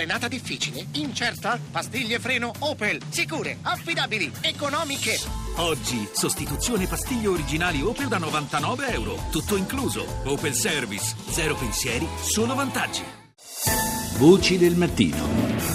Frenata difficile? Incerta? Pastiglie freno Opel. Sicure, affidabili, economiche. Oggi, sostituzione pastiglie originali Opel da €99. Tutto incluso. Opel Service. Zero pensieri, solo vantaggi. Voci del mattino.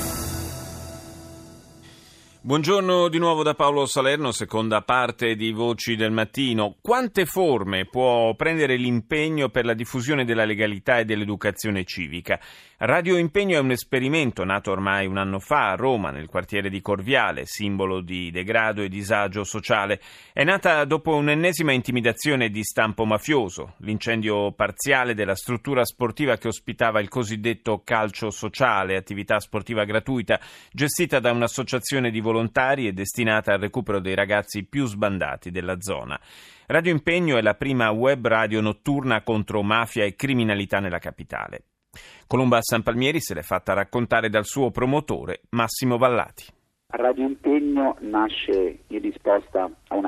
Buongiorno di nuovo da Paolo Salerno, seconda parte di Voci del Mattino. Quante forme può prendere l'impegno per la diffusione della legalità e dell'educazione civica? Radio Impegno è un esperimento nato ormai un anno fa a Roma, nel quartiere di Corviale, simbolo di degrado e disagio sociale. È nata dopo un'ennesima intimidazione di stampo mafioso, l'incendio parziale della struttura sportiva che ospitava il cosiddetto calcio sociale, attività sportiva gratuita, gestita da un'associazione di volontari e destinata al recupero dei ragazzi più sbandati della zona. Radio Impegno è la prima web radio notturna contro mafia e criminalità nella capitale. Colomba San Palmieri se l'è fatta raccontare dal suo promotore Massimo Vallati. Radio Impegno nasce in risposta a un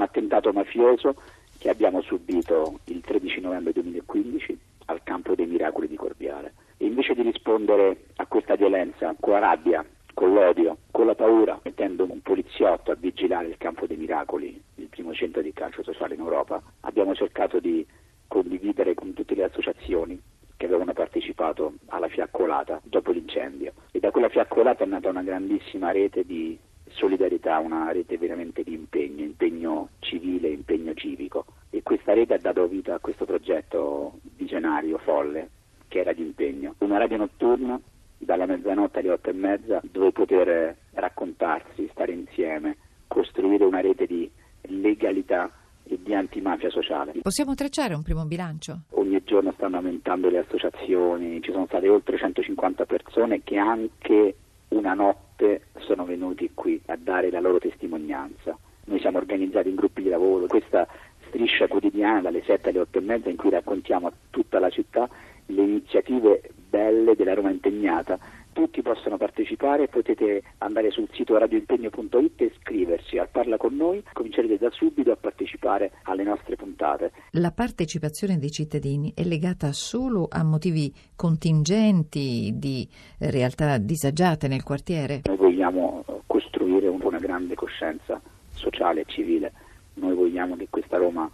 attentato mafioso che abbiamo subito il 13 novembre 2015 al Campo dei Miracoli di Corviale. E invece di rispondere a questa violenza con la rabbia, con l'odio, con la paura, mettendo un poliziotto a vigilare il Campo dei Miracoli, il primo centro di calcio sociale in Europa, abbiamo cercato di condividere con tutte le associazioni che avevano partecipato alla fiaccolata dopo l'incendio. E da quella fiaccolata è nata una grandissima rete di solidarietà, una rete veramente di impegno civile, impegno civico. E questa rete ha dato vita a questo progetto visionario, folle, che era di impegno. Una radio notturna dalla mezzanotte alle 8:30, dove poter raccontarsi, stare insieme, costruire una rete di legalità e di antimafia sociale. Possiamo tracciare un primo bilancio? Ogni giorno stanno aumentando le associazioni, ci sono state oltre 150 persone che anche una notte sono venuti qui a dare la loro testimonianza. Noi siamo organizzati in gruppi di lavoro, questa striscia quotidiana dalle 7 alle 8:30 in cui raccontiamo a tutta la città le iniziative belle della Roma impegnata. Tutti possono partecipare, potete andare sul sito radioimpegno.it e iscriversi al Parla con noi, comincerete da subito a partecipare alle nostre puntate. La partecipazione dei cittadini è legata solo a motivi contingenti di realtà disagiate nel quartiere? Noi vogliamo costruire una grande coscienza sociale e civile, noi vogliamo che questa Roma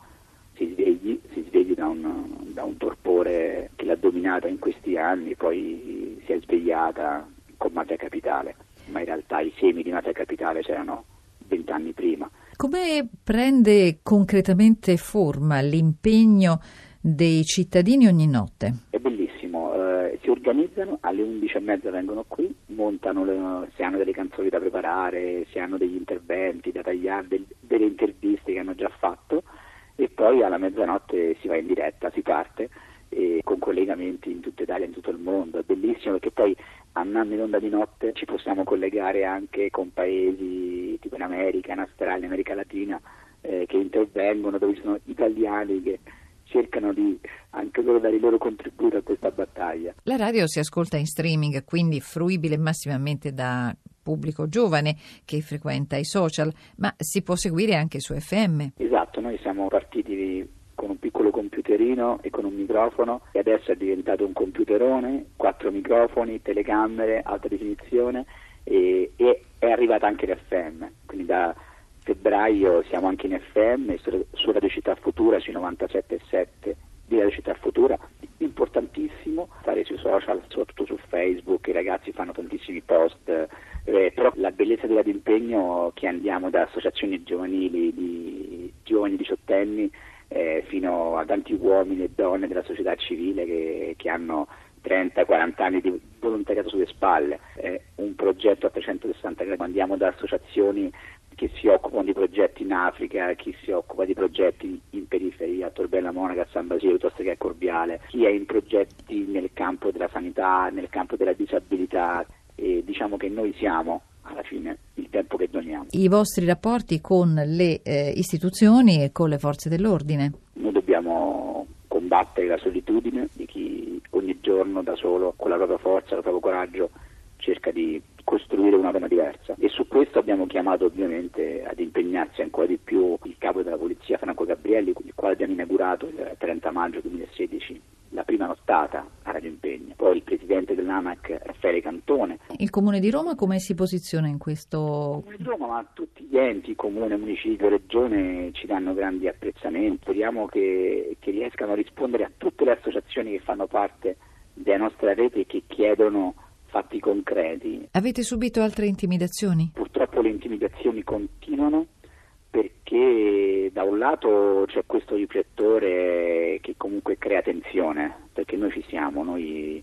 si svegli da un torpore che l'ha dominata in questi anni, poi si è svegliata con mafia capitale, ma in realtà i semi di mafia capitale c'erano 20 anni prima. Come prende concretamente forma l'impegno dei cittadini ogni notte? È bellissimo, si organizzano, alle 11:30 vengono qui, se hanno delle canzoni da preparare, se hanno degli interventi da tagliare, delle interviste che hanno già fatto, e poi alla mezzanotte si va in diretta, si parte e con collegamenti in tutta Italia, in tutto il mondo. È bellissimo perché poi andando in onda di notte ci possiamo collegare anche con paesi tipo in America, in Australia, America Latina, che intervengono, dove ci sono italiani che cercano di anche loro dare il loro contributo a questa battaglia. La radio si ascolta in streaming, quindi fruibile massimamente da pubblico giovane che frequenta i social, ma si può seguire anche su FM. Esatto, noi siamo partiti con un piccolo computerino e con un microfono e adesso è diventato un computerone, 4 microfoni, telecamere, alta definizione e è arrivata anche l'FM, quindi da febbraio siamo anche in FM su Radio Città Futura, sui 97.7 di Radio Città Futura. Importantissimo stare sui social, soprattutto su Facebook, i ragazzi fanno tantissimi post, però la bellezza del impegno che andiamo da associazioni giovanili, di giovani diciottenni, fino a tanti uomini e donne della società civile che hanno 30-40 anni di volontariato sulle spalle, è un progetto a 360 gradi, andiamo da associazioni che si occupano di progetti in Africa, chi si occupa di progetti in periferia, a Tor Bella Monaca, a San Basilio, piuttosto che a Corviale, chi è in progetti nel campo della sanità, nel campo della disabilità, e diciamo che noi siamo alla fine il tempo che doniamo. I vostri rapporti con le istituzioni e con le forze dell'ordine? Noi dobbiamo combattere la solitudine di chi ogni giorno da solo, con la propria forza, il proprio coraggio, cerca di costruire una Roma diversa, e su questo abbiamo chiamato ovviamente ad impegnarsi ancora di più il capo della polizia Franco Gabrielli, con il quale abbiamo inaugurato il 30 maggio 2016 la prima nottata a Radio Impegno, poi il presidente presidente dell'ANAC Raffaele Cantone. Il Comune di Roma come si posiziona in questo? Il Comune di Roma, ma tutti gli enti, Comune, Municipio, Regione, ci danno grandi apprezzamenti. Speriamo che riescano a rispondere a tutte le associazioni che fanno parte della nostra rete e che chiedono fatti concreti. Avete subito altre intimidazioni? Purtroppo le intimidazioni continuano, perché da un lato c'è questo riflettore che comunque crea tensione, perché noi ci siamo, noi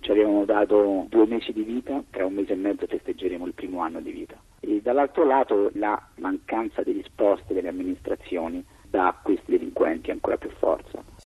ci avevamo dato 2 mesi di vita, tra 1 mese e mezzo festeggeremo il primo anno di vita. E dall'altro lato la mancanza di risposte delle amministrazioni dà a questi delinquenti ancora più forza.